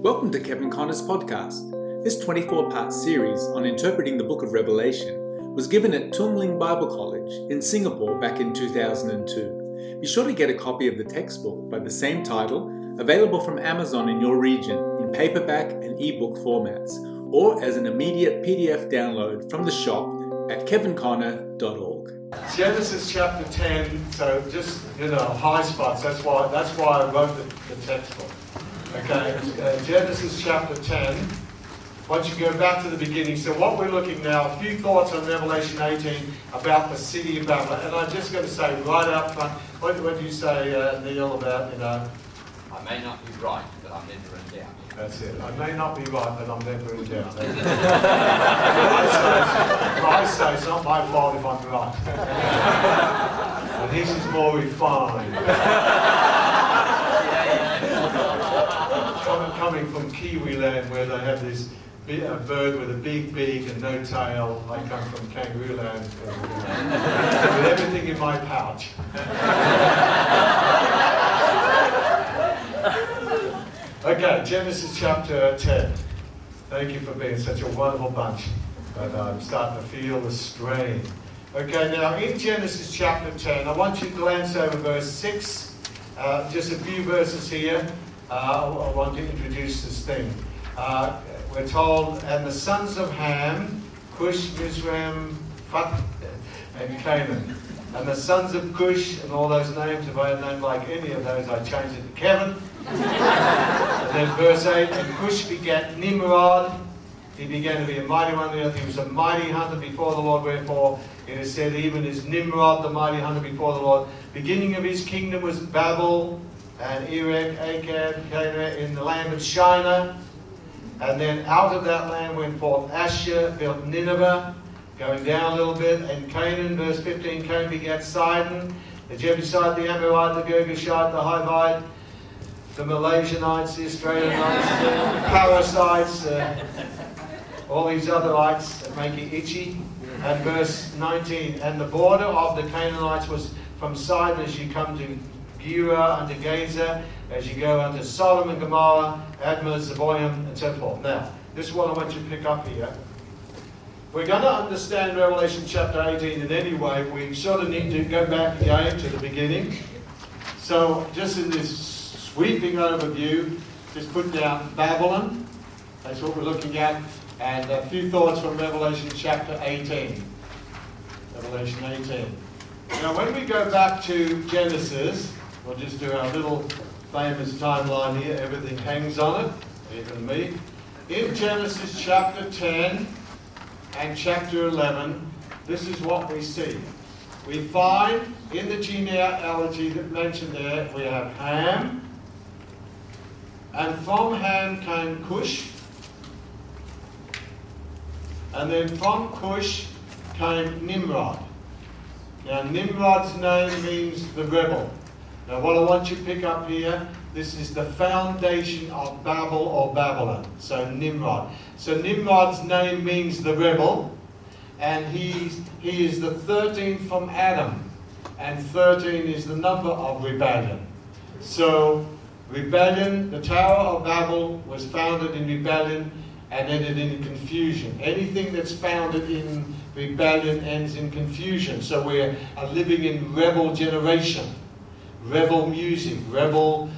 Welcome to Kevin Connor's podcast. This 24-part series on interpreting the Book of Revelation was given at Tung Ling Bible College in Singapore back in 2002. Be sure to get a copy of the textbook by the same title, available from Amazon in your region in paperback and ebook formats, or as an immediate PDF download from the shop at kevinconnor.org. Genesis chapter 10, so just, high spots, that's why I wrote the textbook. Okay, Genesis chapter 10, once you go back to the beginning. So what we're looking now, a few thoughts on Revelation 18 about the city of Babylon. And I'm just going to say right up front, what do you say, Neil, about, I may not be right, but I'm never in doubt. That's it. I may not be right, but I'm never in doubt. I say it's not my fault if I'm right. And this is more refined. Coming from Kiwi land where they have this bird with a big beak and no tail. I come from Kangaroo Land with everything in my pouch. Okay, Genesis chapter 10. Thank you for being such a wonderful bunch. And I'm starting to feel the strain. Okay, now in Genesis chapter 10, I want you to glance over verse 6. Just a few verses here. I want to introduce this thing. We're told, and the sons of Ham, Cush, Mizraim, Phut, and Canaan. And the sons of Cush, and all those names, if I had a name like any of those, I'd change it to Kevin. And then verse 8, and Cush begat Nimrod. He began to be a mighty one on the earth. He was a mighty hunter before the Lord, wherefore it is said, even as Nimrod, the mighty hunter before the Lord. Beginning of his kingdom was Babel, and Erech, Akkad, Kedar, in the land of Shinar. And then out of that land went forth Asher, built Nineveh, going down a little bit. And Canaan, verse 15, Canaan begat Sidon, the Jebusite, the Amorite, the Girgashite, the Hivite, the Malaysianites, the Australianites, the Parasites, all these other lights that make you itchy. And verse 19, and the border of the Canaanites was from Sidon as you come to Gera unto Gaza, as you go unto Sodom and Gomorrah, Admah, Zeboim, and so forth. Now, this is what I want you to pick up here. We're going to understand Revelation chapter 18 in any way. We sort of need to go back again to the beginning. So, just in this sweeping overview, just put down Babylon. That's what we're looking at. And a few thoughts from Revelation chapter 18. Revelation 18. Now, when we go back to Genesis, we'll just do our little famous timeline here. Everything hangs on it, even me. In Genesis chapter 10 and chapter 11, this is what we see. We find in the genealogy that mentioned there, we have Ham. And from Ham came Cush. And then from Cush came Nimrod. Now, Nimrod's name means the rebel. Now, what I want you to pick up here, this is the foundation of Babel or Babylon. So, Nimrod. So, Nimrod's name means the rebel, and he is the 13th from Adam, and 13 is the number of rebellion. So, rebellion, the Tower of Babel was founded in rebellion and ended in confusion. Anything that's founded in rebellion ends in confusion. So, we're living in rebel generation. Rebel music, rebel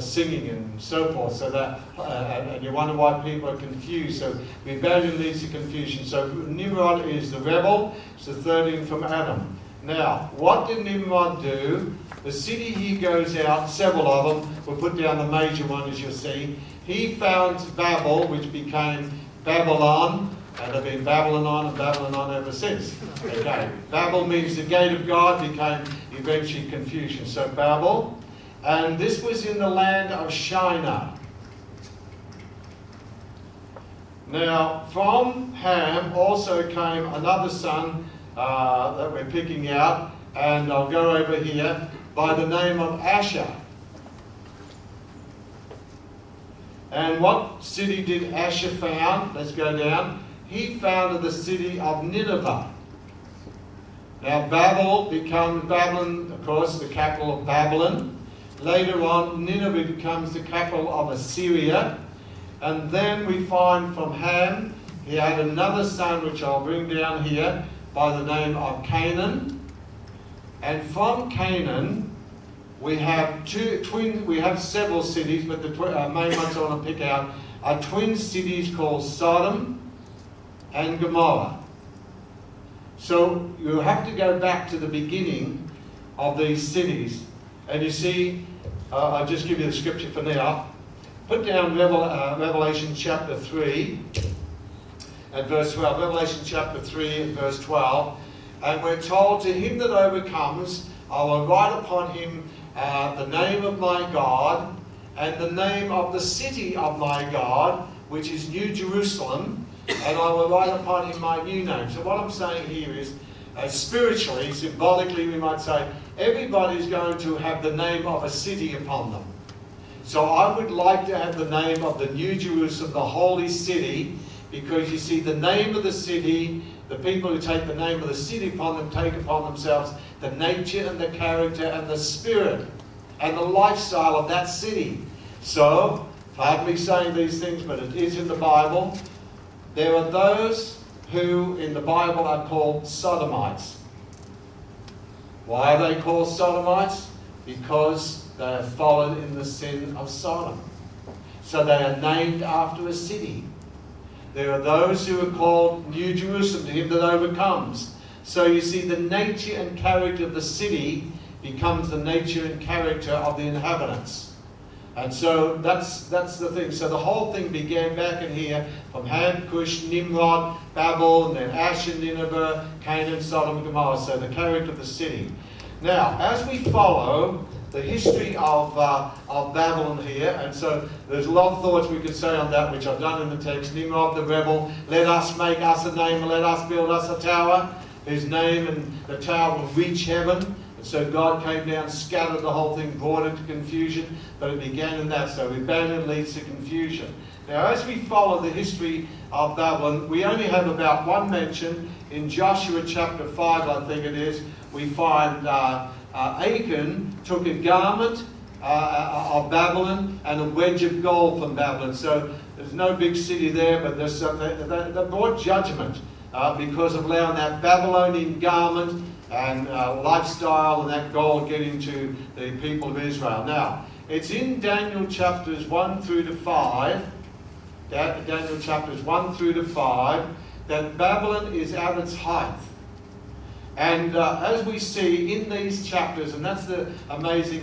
singing, and so forth. So that, and you wonder why people are confused. So rebellion leads to confusion. So Nimrod is the rebel. It's the 13th from Adam. Now, what did Nimrod do? The city he goes out, several of them. We'll put down the major one, as you'll see. He founds Babel, which became Babylon. And they've been Babylon on and Babylon on ever since. Okay. Babel means the gate of God, became eventually Confucian. So Babel. And this was in the land of Shinar. Now, from Ham also came another son that we're picking out. And I'll go over here by the name of Asher. And what city did Asher found? Let's go down. He founded the city of Nineveh. Now Babel became Babylon, of course, the capital of Babylon. Later on, Nineveh becomes the capital of Assyria. And then we find from Ham, he had another son, which I'll bring down here, by the name of Canaan. And from Canaan, we have several cities, but the main ones I want to pick out are twin cities called Sodom and Gomorrah. So you have to go back to the beginning of these cities. And you see, I'll just give you the scripture for now. Put down Revelation chapter 3 and verse 12. Revelation chapter 3 and verse 12. And we're told, to him that overcomes, I will write upon him the name of my God and the name of the city of my God, which is New Jerusalem, and I will write upon him my new name. So what I'm saying here is, spiritually, symbolically, we might say, everybody's going to have the name of a city upon them. So I would like to have the name of the New Jerusalem, the holy city, because you see, the name of the city, the people who take the name of the city upon them take upon themselves the nature and the character and the spirit and the lifestyle of that city. So, pardon me saying these things, but it is in the Bible. There are those who in the Bible are called Sodomites. Why are they called Sodomites? Because they have followed in the sin of Sodom. So they are named after a city. There are those who are called New Jerusalem, to him that overcomes. So you see, the nature and character of the city becomes the nature and character of the inhabitants. And so that's the thing. So the whole thing began back in here from Ham, Cush, Nimrod, Babel, and then Asher, Nineveh, Canaan, Sodom, and Gomorrah. So the character of the city. Now, as we follow the history of Babylon here, and so there's a lot of thoughts we could say on that, which I've done in the text. Nimrod the rebel, let us make us a name, let us build us a tower, whose name and the tower will reach heaven. And so God came down, scattered the whole thing, brought it to confusion, but it began in that. So rebellion leads to confusion. Now, as we follow the history of Babylon, we only have about one mention in Joshua chapter 5, I think it is. We find Achan took a garment of Babylon and a wedge of gold from Babylon. So there's no big city there, but there's some, they brought judgment because of allowing that Babylonian garment and lifestyle and that gold get into the people of Israel. Now, it's in Daniel chapters 1 through to 5, Daniel chapters 1 through to 5, that Babylon is at its height. And as we see in these chapters, and that's the amazing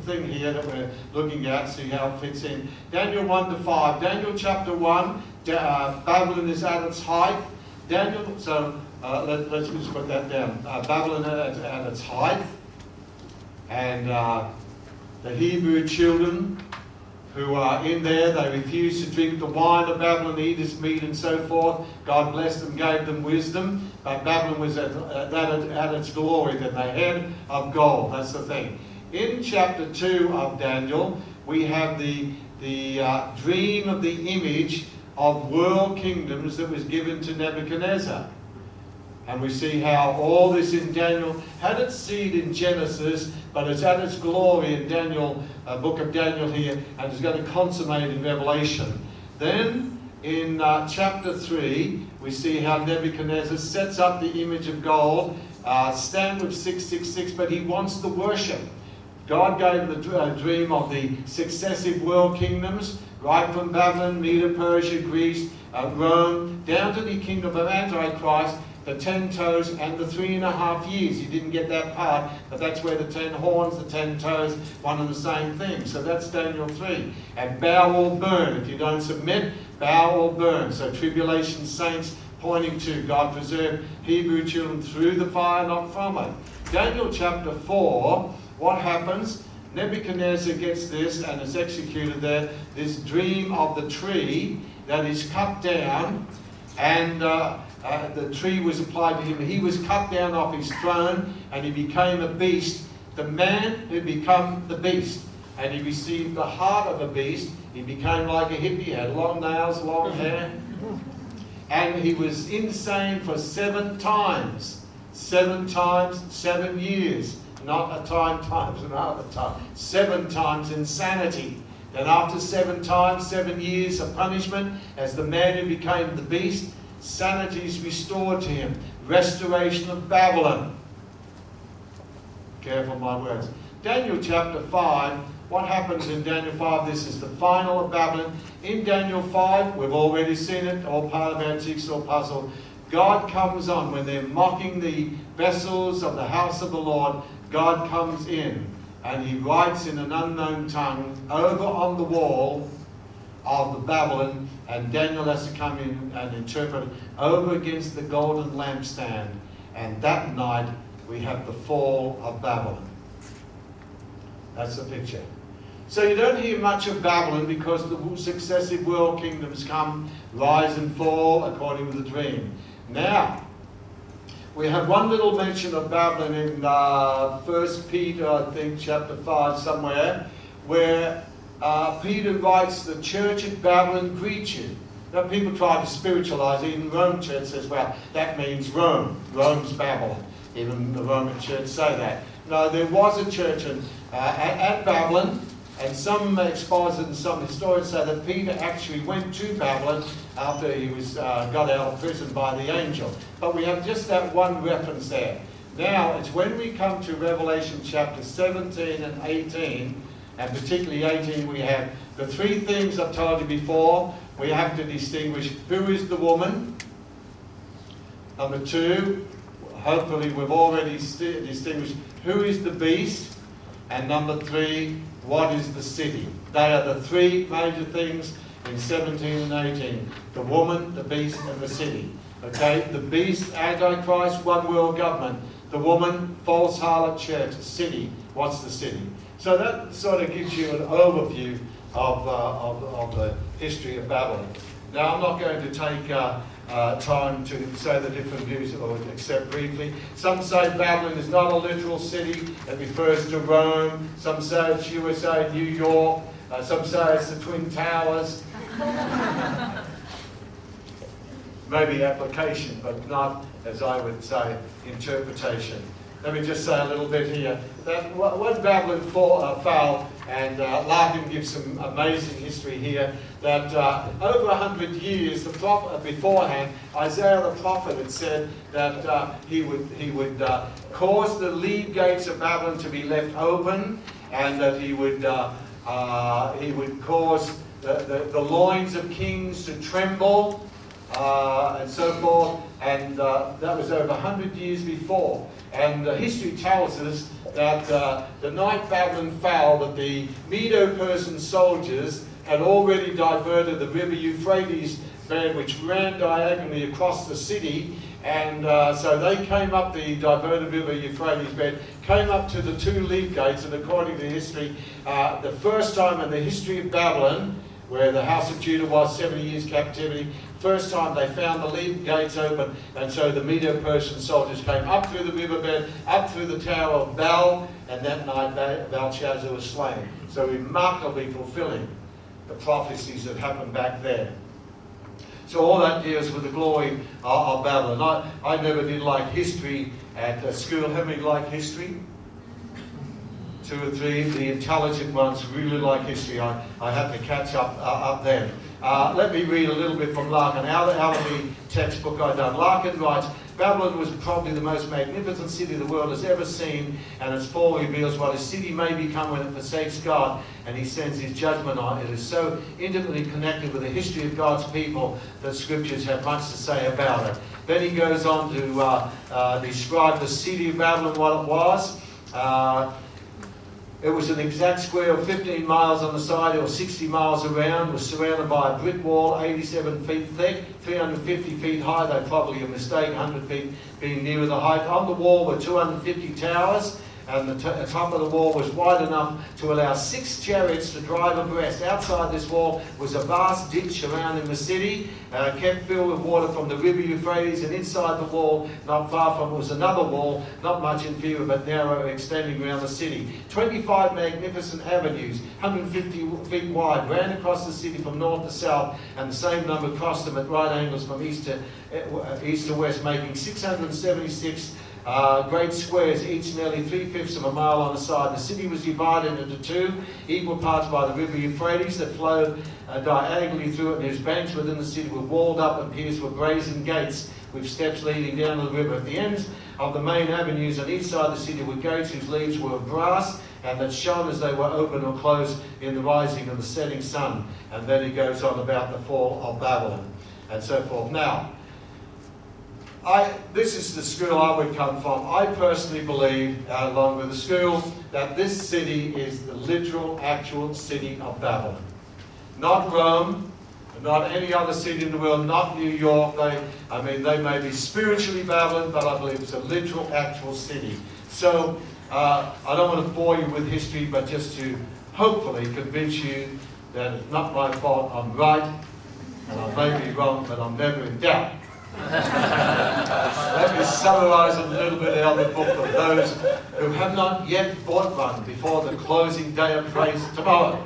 thing here that we're looking at, see how it fits in. Daniel 1 to 5. Daniel chapter 1, Babylon is at its height. Daniel, so let's just put that down. Babylon at its height. And the Hebrew children who are in there, they refused to drink the wine of Babylon, eat its meat, and so forth. God blessed them, gave them wisdom. But Babylon was at its glory, that they had of gold. That's the thing. In chapter 2 of Daniel, we have the dream of the image of world kingdoms that was given to Nebuchadnezzar. And we see how all this in Daniel had its seed in Genesis, but it's at its glory in Daniel, book of Daniel here, and it's going to consummate in Revelation. Then in chapter 3, we see how Nebuchadnezzar sets up the image of gold, stamped with 666, but he wants the worship. God gave the dream of the successive world kingdoms, right from Babylon, Media, Persia, Greece, Rome, down to the kingdom of Antichrist, the 10 toes and the 3.5 years. You didn't get that part, but that's where the 10 horns, the 10 toes, one and the same thing. So that's Daniel 3. And bow or burn. If you don't submit, bow or burn. So tribulation saints pointing to God preserved Hebrew children through the fire, not from it. Daniel chapter 4, what happens? Nebuchadnezzar gets this and is executed there, this dream of the tree that is cut down, and the tree was applied to him. He was cut down off his throne and he became a beast. The man who became the beast. And he received the heart of a beast. He became like a hippie, had long nails, long hair. And he was insane for 7 times. 7 times, 7 years. not a time times another time, 7 times insanity. Then after 7 times, 7 years of punishment, as the man who became the beast, sanity is restored to him. Restoration of Babylon. Careful my words. Daniel chapter 5, what happens in Daniel 5? This is the final of Babylon. In Daniel 5, we've already seen it, all part of our jigsaw puzzle. God comes on when they're mocking the vessels of the house of the Lord. God comes in and he writes in an unknown tongue over on the wall of the Babylon, and Daniel has to come in and interpret over against the golden lampstand. And that night we have the fall of Babylon. That's the picture. So you don't hear much of Babylon because the successive world kingdoms come, rise and fall according to the dream. Now, we have one little mention of Babylon in 1 Peter, I think, chapter 5 somewhere, where Peter writes, the church at Babylon greets you. Now, people try to spiritualize. Even Rome church says, well, that means Rome. Rome's Babylon. Even the Roman church say that. No, there was a church in, at Babylon, and some expositors and some historians say that Peter actually went to Babylon after he was got out of prison by the angel. But we have just that one reference there. Now, it's when we come to Revelation chapter 17 and 18, and particularly 18, we have the 3 things I've told you before. We have to distinguish who is the woman. Number 2, hopefully we've already distinguished who is the beast. And number 3, what is the city? They are the 3 major things in 17 and 18. The woman, the beast, and the city. Okay? The beast, Antichrist, one world government. The woman, false harlot church. City, what's the city? So that sort of gives you an overview of the history of Babylon. Now I'm not going to take time to say the different views, or except briefly. Some say Babylon is not a literal city, it refers to Rome. Some say it's USA, New York. Some say it's the Twin Towers. Maybe application, but not, as I would say, interpretation. Let me just say a little bit here. That when Babylon fell, and Larkin gives some amazing history here, that over 100 years beforehand, Isaiah the prophet had said that he would cause the lead gates of Babylon to be left open, and that he would cause the loins of kings to tremble, and so forth. And that was over 100 years before. And history tells us that the night Babylon fell, that the Medo-Persian soldiers had already diverted the river Euphrates bed, which ran diagonally across the city, and so they came up the diverted river Euphrates bed, came up to the 2 lead gates, and according to history, the first time in the history of Babylon, where the house of Judah was 70 years captivity, first time they found the lead gates open, and so the Medo-Persian soldiers came up through the riverbed, up through the Tower of Bel, and that night Belshazzar was slain. So remarkably fulfilling the prophecies that happened back there. So all that deals with the glory of Babylon. I never did like history at school. How many like history? 2 or 3, the intelligent ones really like history. I had to catch up then. Let me read a little bit from Larkin, out of the textbook I've done. Larkin writes, Babylon was probably the most magnificent city the world has ever seen, and its fall reveals what a city may become when it forsakes God and he sends his judgment on it. It is so intimately connected with the history of God's people that scriptures have much to say about it. Then he goes on to describe the city of Babylon, what it was. It was an exact square of 15 miles on the side or 60 miles around. It was surrounded by a brick wall, 87 feet thick, 350 feet high, though probably a mistake, 100 feet being nearer the height. On the wall were 250 towers, and the top of the wall was wide enough to allow 6 chariots to drive abreast. Outside this wall was a vast ditch surrounding the city, kept filled with water from the river Euphrates, and inside the wall, not far from it, was another wall, not much inferior but narrow, extending around the city. 25 magnificent avenues, 150 feet wide, ran across the city from north to south, and the same number crossed them at right angles from east to west, making 676 Great squares, each nearly 3/5 of a mile on a side. The city was divided into two equal parts by the river Euphrates that flowed diagonally through it, and whose banks within the city were walled up and pierced with brazen gates with steps leading down to the river. At the ends of the main avenues on each side of the city were gates whose leaves were of brass and that shone as they were open or closed in the rising of the setting sun. And then he goes on about the fall of Babylon and so forth. Now, this is the school I would come from. I personally believe, along with the school, that this city is the literal, actual city of Babylon. Not Rome, not any other city in the world, not New York. They may be spiritually Babylon, but I believe it's a literal, actual city. So, I don't want to bore you with history, but just to hopefully convince you that it's not my fault, I'm right, and I may be wrong, but I'm never in doubt. Let me summarize a little bit out of the book for those who have not yet bought one before the closing day of praise tomorrow.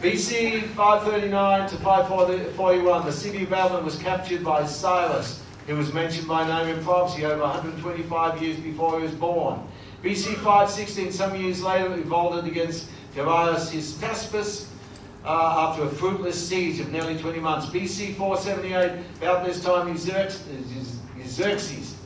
BC 539 to 541, the city of Babylon was captured by Cyrus, who was mentioned by name in prophecy over 125 years before he was born. BC 516, some years later, revolted against Darius Hystaspes, after a fruitless siege of nearly 20 months. BC 478, about this time, Xerxes,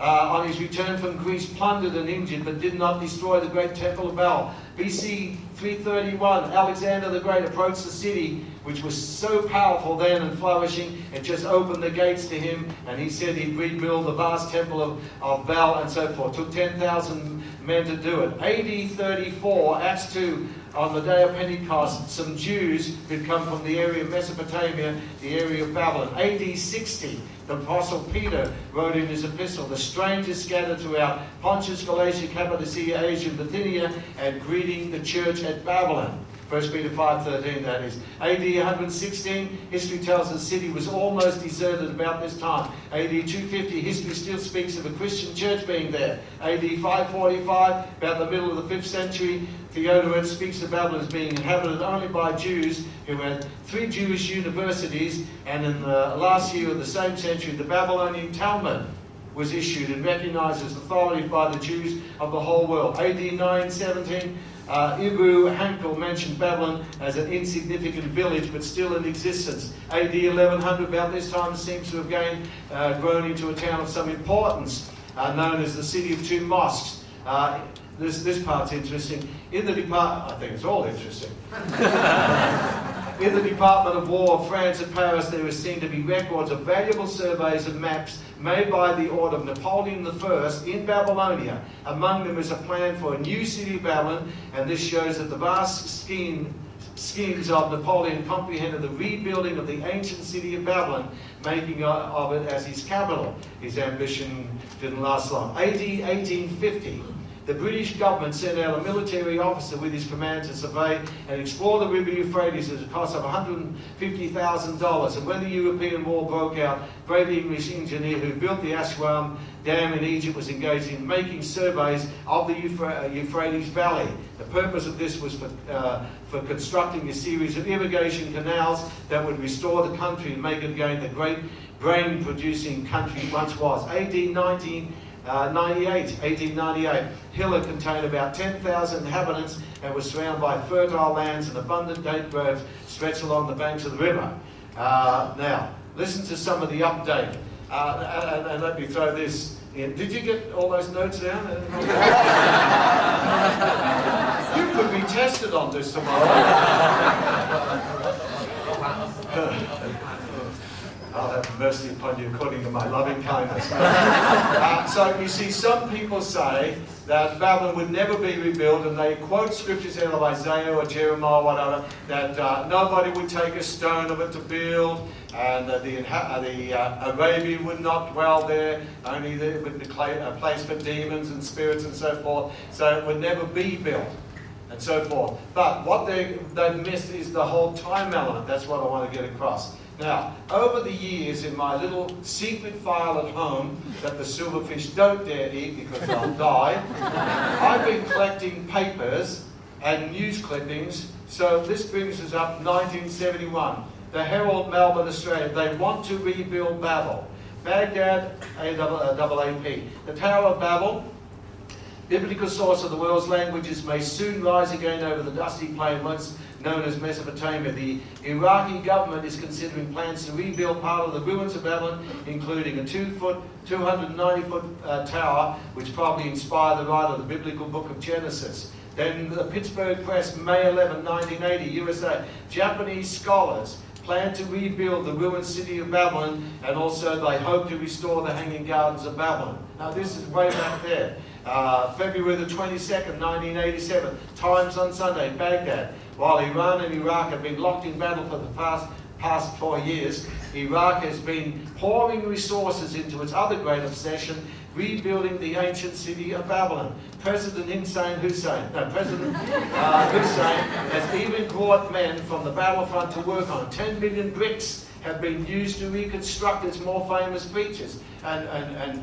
on his return from Greece, plundered and injured, but did not destroy the great temple of Baal. BC 331, Alexander the Great approached the city, which was so powerful then and flourishing, and just opened the gates to him, and he said he'd rebuild the vast temple of Baal and so forth. Took 10,000 men to do it. AD 34, Acts 2, on the day of Pentecost, some Jews who'd come from the area of Mesopotamia, the area of Babylon. AD 60, the Apostle Peter wrote in his epistle, the strangers scattered throughout Pontus, Galatia, Cappadocia, Asia, Bithynia, and greeting the church at Babylon. 1 Peter 5:13, that is. AD 116, history tells the city was almost deserted about this time. AD 250, history still speaks of a Christian church being there. AD 545, about the middle of the 5th century, Theodoret speaks of Babylon as being inhabited only by Jews, who had 3 Jewish universities, and in the last year of the same century, the Babylonian Talmud was issued and recognized as authority by the Jews of the whole world. AD 917, Ibn Hanbal mentioned Babylon as an insignificant village, but still in existence. AD 1100, about this time, seems to have grown into a town of some importance, known as the City of Two Mosques. This part's interesting. I think it's all interesting. In the Department of War of France and Paris, there is seen to be records of valuable surveys and maps made by the order of Napoleon I in Babylonia. Among them is a plan for a new city of Babylon, and this shows that the vast schemes of Napoleon comprehended the rebuilding of the ancient city of Babylon, making of it as his capital. His ambition didn't last long. AD 1850. The British government sent out a military officer with his command to survey and explore the river Euphrates at a cost of $150,000. And when the European war broke out, a great English engineer who built the Aswan Dam in Egypt was engaged in making surveys of the Euphrates Valley. The purpose of this was for constructing a series of irrigation canals that would restore the country and make it again the great grain-producing country it once was. AD 1898, Hilla contained about 10,000 inhabitants and was surrounded by fertile lands and abundant date groves stretched along the banks of the river. Now, listen to some of the update. And let me throw this in. Did you get all those notes down? You could be tested on this tomorrow. I'll have mercy upon you according to my loving kindness. So you see, some people say that Babylon would never be rebuilt, and they quote scriptures out of Isaiah or Jeremiah or whatever, that nobody would take a stone of it to build, and the Arabian would not dwell there, only there would be a place for demons and spirits and so forth, so it would never be built. And so forth. But what they've missed is the whole time element. That's what I want to get across. Now, over the years, in my little secret file at home that the silverfish don't dare eat because they'll die, I've been collecting papers and news clippings. So this brings us up 1971. The Herald, Melbourne, Australia. They want to rebuild Babel. Baghdad, AAP. The Tower of Babel, biblical source of the world's languages, may soon rise again over the dusty plain once known as Mesopotamia. The Iraqi government is considering plans to rebuild part of the ruins of Babylon, including a 290-foot tower, which probably inspired the writer of the biblical book of Genesis. Then the Pittsburgh Press, May 11, 1980, USA. Japanese scholars plan to rebuild the ruined city of Babylon, and also they hope to restore the Hanging Gardens of Babylon. Now this is way back there. February the 22nd, 1987, Times on Sunday, Baghdad. While Iran and Iraq have been locked in battle for the past 4 years, Iraq has been pouring resources into its other great obsession, rebuilding the ancient city of Babylon. President Hussein has even brought men from the battlefront to work on. 10 million bricks have been used to reconstruct its more famous features. And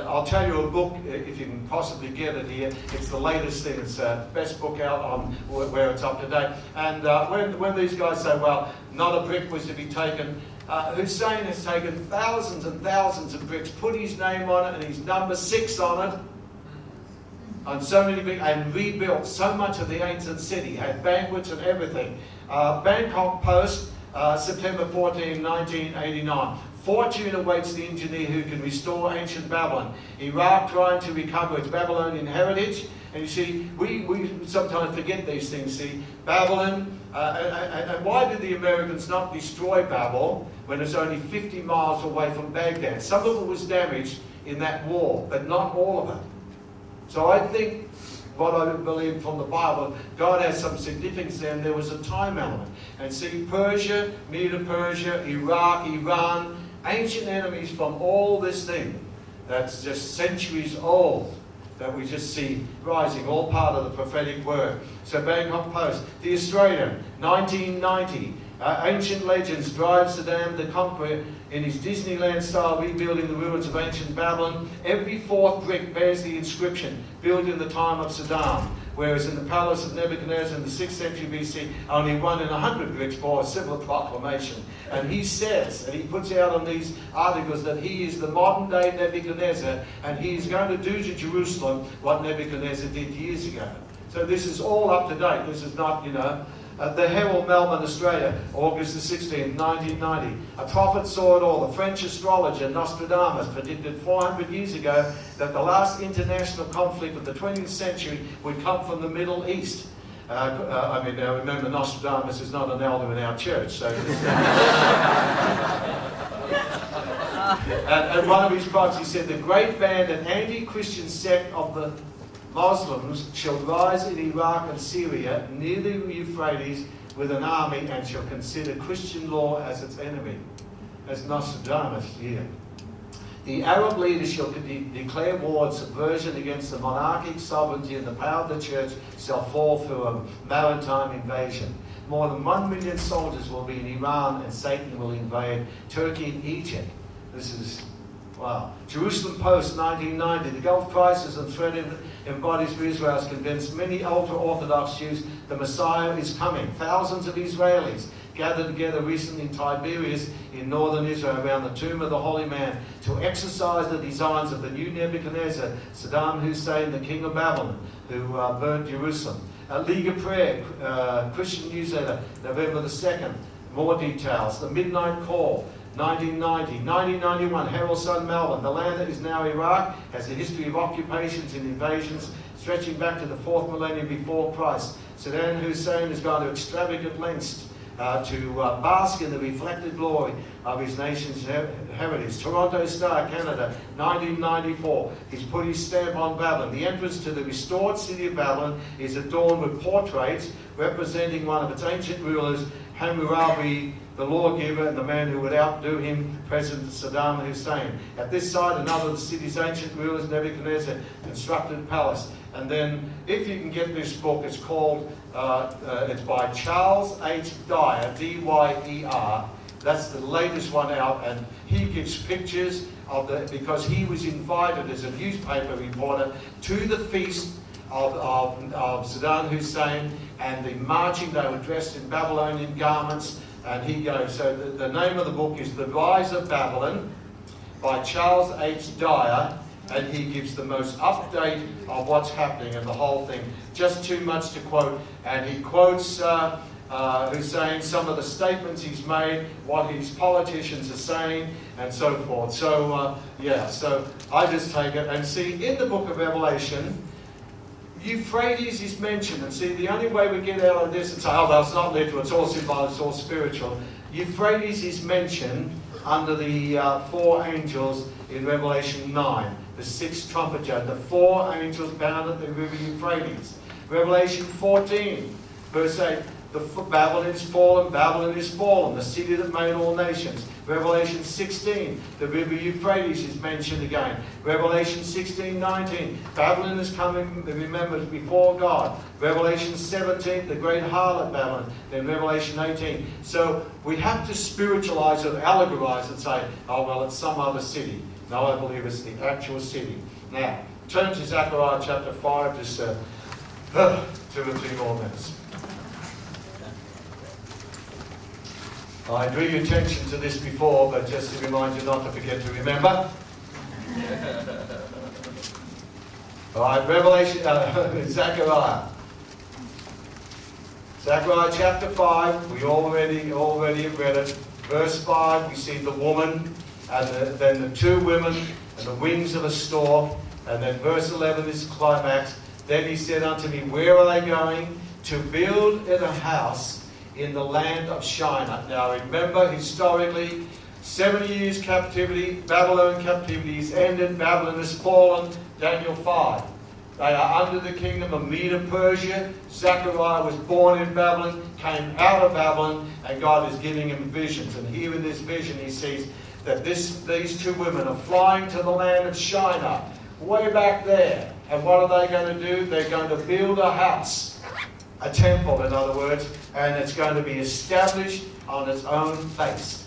I'll tell you a book, if you can possibly get it here, it's the latest thing, it's the best book out on where it's up to date. And when these guys say, well, not a brick was to be taken, Hussein has taken thousands and thousands of bricks, put his name on it and his number 6 on it, on so many bricks, and rebuilt so much of the ancient city, had banquets and everything. Bangkok Post, September 14, 1989. Fortune awaits the engineer who can restore ancient Babylon. Iraq trying to recover its Babylonian heritage. And you see, we sometimes forget these things, see. Babylon, and why did the Americans not destroy Babel when it's only 50 miles away from Baghdad? Some of it was damaged in that war, but not all of it. So I think what I believe from the Bible, God has some significance there, and there was a time element. And see, Persia, Medo-Persia, Iraq, Iran, ancient enemies from all this thing that's just centuries old that we just see rising, all part of the prophetic word. So Bangkok Post, The Australian, 1990. Ancient Legends drives Saddam the Conqueror in his Disneyland-style rebuilding the ruins of ancient Babylon. Every fourth brick bears the inscription, built in the time of Saddam, whereas in the palace of Nebuchadnezzar in the 6th century BC, only 1 in 100 bricks bore a similar proclamation. And he says, and he puts out on these articles, that he is the modern-day Nebuchadnezzar, and he is going to do to Jerusalem what Nebuchadnezzar did years ago. So this is all up to date. This is not, you know. The Herald, Melbourne, Australia, August the 16th, 1990. A prophet saw it all. The French astrologer Nostradamus predicted 400 years ago that the last international conflict of the 20th century would come from the Middle East. I remember Nostradamus is not an elder in our church, so... and one of his prophecies said, the great band and anti-Christian sect of the Muslims shall rise in Iraq and Syria near the Euphrates with an army and shall consider Christian law as its enemy. That's Nostradamus here. The Arab leaders shall declare war and subversion against the monarchic sovereignty, and the power of the church shall fall through a maritime invasion. More than 1 million soldiers will be in Iran, and Satan will invade Turkey and Egypt. This is... wow. Jerusalem Post, 1990. The Gulf crisis and threat embodies for Israel has convinced many ultra-Orthodox Jews the Messiah is coming. Thousands of Israelis gathered together recently in Tiberias in northern Israel around the tomb of the Holy Man to exercise the designs of the new Nebuchadnezzar, Saddam Hussein, the king of Babylon, who burnt Jerusalem. League of Prayer, Christian newsletter, November the 2nd. More details. The Midnight Call. 1990, 1991, Herald Sun, Melbourne. The land that is now Iraq has a history of occupations and invasions stretching back to the 4th millennium before Christ. Saddam Hussein has gone to extravagant lengths to bask in the reflected glory of his nation's heritage. Toronto Star, Canada, 1994. He's put his stamp on Babylon. The entrance to the restored city of Babylon is adorned with portraits representing one of its ancient rulers, Hammurabi, the lawgiver, and the man who would outdo him, President Saddam Hussein. At this site, another of the city's ancient rulers, Nebuchadnezzar, constructed a palace. And then, if you can get this book, it's called, it's by Charles H. Dyer, D-Y-E-R. That's the latest one out, and he gives pictures of the, because he was invited as a newspaper reporter to the feast of Saddam Hussein, and the marching, they were dressed in Babylonian garments, And he goes, so the name of the book is The Rise of Babylon by Charles H. Dyer, and he gives the most update of what's happening and the whole thing. Just too much to quote, and he quotes Hussein, some of the statements he's made, what his politicians are saying, and so forth. So, so I just take it. And see, in the book of Revelation, Euphrates is mentioned, and see, the only way we get out of this and say, oh, that's not literal, it's all symbolic, it's all spiritual. Euphrates is mentioned under the four angels in Revelation 9, the sixth trumpet judge, the four angels bound at the river Euphrates. Revelation 14, verse 8, Babylon is fallen, Babylon is fallen, the city that made all nations. Revelation 16, the river Euphrates is mentioned again. Revelation 16:19, Babylon is coming, remembered before God. Revelation 17, the great harlot Babylon. Then Revelation 18. So we have to spiritualize it, allegorize and say, oh, well, it's some other city. No, I believe it's the actual city. Now, turn to Zechariah chapter 5, just 2 or 3 more minutes. I drew your attention to this before, but just to remind you not to forget to remember. All right, Revelation, Zechariah. Zechariah chapter 5, we already read it. Verse 5, we see the woman, and then the two women, and the wings of a stork. And then verse 11 is climax. Then he said unto me, where are they going? To build in a house in the land of Shinar. Now remember, historically, 70 years captivity, Babylon captivity is ended, Babylon has fallen, Daniel 5. They are under the kingdom of Medo-Persia. Zechariah was born in Babylon, came out of Babylon, and God is giving him visions. And here in this vision he sees that these two women are flying to the land of Shinar, way back there. And what are they going to do? They're going to build a house. A temple, in other words, and it's going to be established on its own face.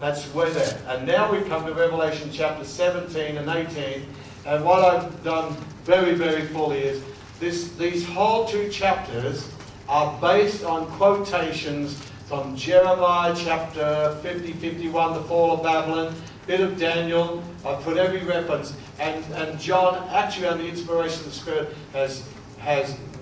That's where there. And now we come to Revelation chapter 17 and 18, and what I've done very, very fully is these whole two chapters are based on quotations from Jeremiah chapter 50, 51, the fall of Babylon, bit of Daniel. I've put every reference, and John, actually on the inspiration of the Spirit, has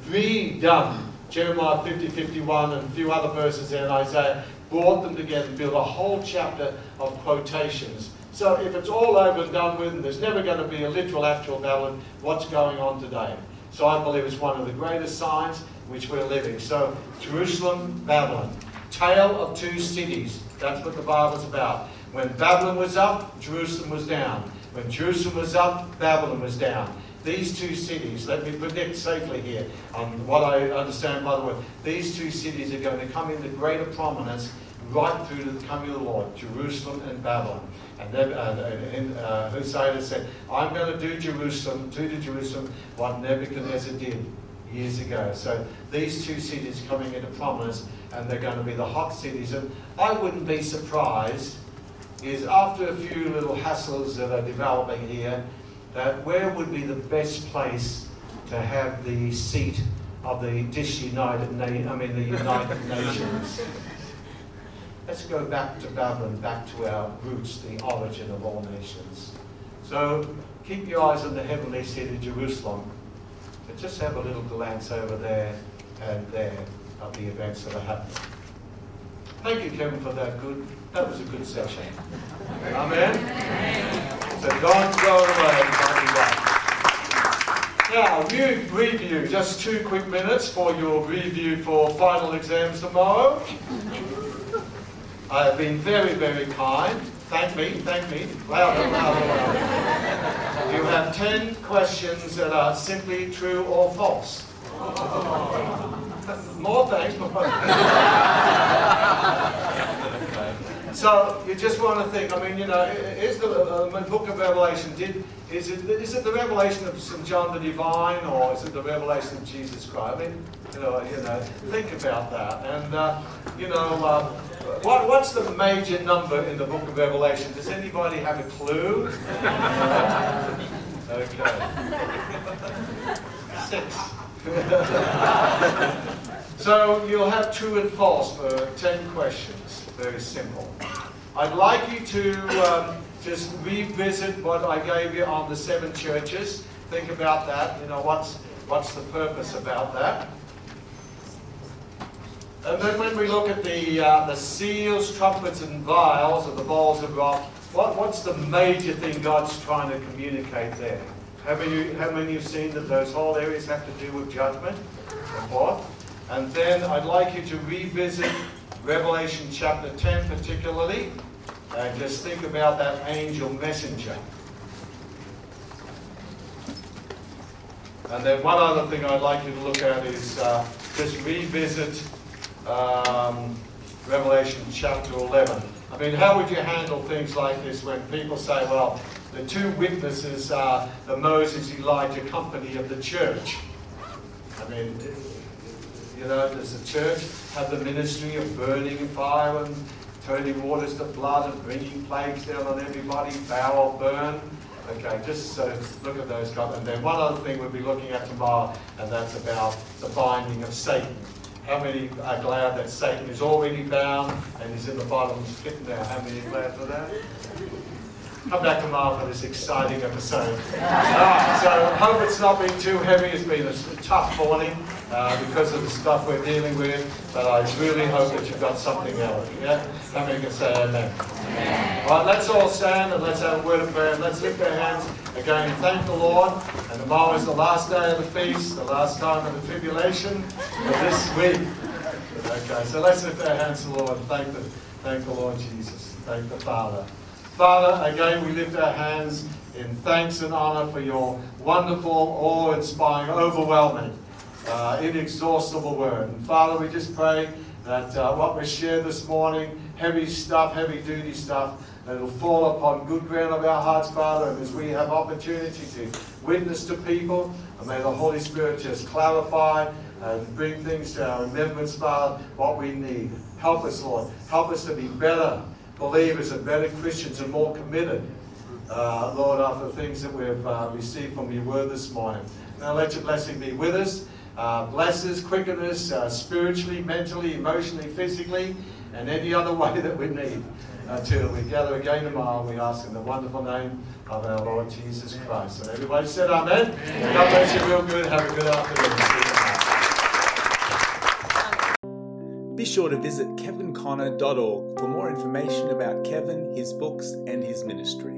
redone Jeremiah 50, 51 and a few other verses there in Isaiah, brought them together and built a whole chapter of quotations. So if it's all over and done with and there's never going to be a literal actual Babylon, what's going on today? So I believe it's one of the greatest signs which we're living. So Jerusalem, Babylon, tale of two cities. That's what the Bible's about. When Babylon was up, Jerusalem was down. When Jerusalem was up, Babylon was down. These two cities, let me predict safely here, what I understand by the word, these two cities are going to come into greater prominence right through to the coming of the Lord, Jerusalem and Babylon. And then Hosea said, I'm going to do to Jerusalem what Nebuchadnezzar did years ago. So these two cities coming into prominence, and they're going to be the hot cities. And I wouldn't be surprised is after a few little hassles that are developing here, that where would be the best place to have the seat of the United Nations? Let's go back to Babylon, back to our roots, the origin of all nations. So keep your eyes on the heavenly city, Jerusalem, but just have a little glance over there and there of the events that are happening. Thank you, Kevin, for that. That was a good session. Amen. Amen. So don't go away and come back. Now, review, just 2 quick minutes for your review for final exams tomorrow. I have been very, very kind. Thank me. Louder. You have 10 questions that are simply true or false. More thanks. So you just want to think. I mean, you know, is the book of Revelation is it the revelation of St. John the Divine, or is it the revelation of Jesus Christ? I mean, you know, think about that. And what's the major number in the book of Revelation? Does anybody have a clue? Okay, 6. So you'll have true and false for 10 questions. Very simple. I'd like you to just revisit what I gave you on the 7 churches. Think about that. You know, what's the purpose about that? And then when we look at the seals, trumpets, and vials, or the bowls of rock, what's the major thing God's trying to communicate there? How many have seen that those whole areas have to do with judgment? And then I'd like you to revisit Revelation chapter 10 particularly, and just think about that angel messenger. And then one other thing I'd like you to look at is just revisit Revelation chapter 11. I mean, how would you handle things like this when people say, well, the two witnesses are the Moses-Elijah company of the church? I mean, you know, does the church have the ministry of burning fire and turning waters to blood and bringing plagues down on everybody, bow or burn? Okay, just so look at those guys. And then one other thing we'll be looking at tomorrow, and that's about the binding of Satan. How many are glad that Satan is already bound and is in the bottomless pit now? How many are glad for that? Come back tomorrow for this exciting episode. Right, so I hope it's not been too heavy. It's been a tough morning because of the stuff we're dealing with, but I really hope that you've got something else. Yeah? How many can say amen? Amen. All right, let's all stand and let's have a word of prayer. And let's lift our hands again and thank the Lord. And tomorrow is the last day of the feast, the last time of the tribulation for this week. Okay, so let's lift our hands to the Lord and thank the Lord Jesus. Thank the Father. Father, again we lift our hands in thanks and honor for your wonderful, awe-inspiring, overwhelming, inexhaustible word. And Father, we just pray that what was shared this morning, heavy stuff, heavy-duty stuff, that it will fall upon good ground of our hearts, Father, and as we have opportunity to witness to people, and may the Holy Spirit just clarify and bring things to our remembrance, Father, what we need. Help us, Lord. Help us to be better believers and better Christians and more committed, Lord, after the things that we've received from your word this morning. Now let your blessing be with us. Bless us, quicken us spiritually, mentally, emotionally, physically, and any other way that we need until we gather again tomorrow. We ask in the wonderful name of our Lord Jesus Christ. So everybody said amen. Amen. God bless you real good. Have a good afternoon. Be sure to visit kevinconnor.org for more information about Kevin, his books, and his ministry.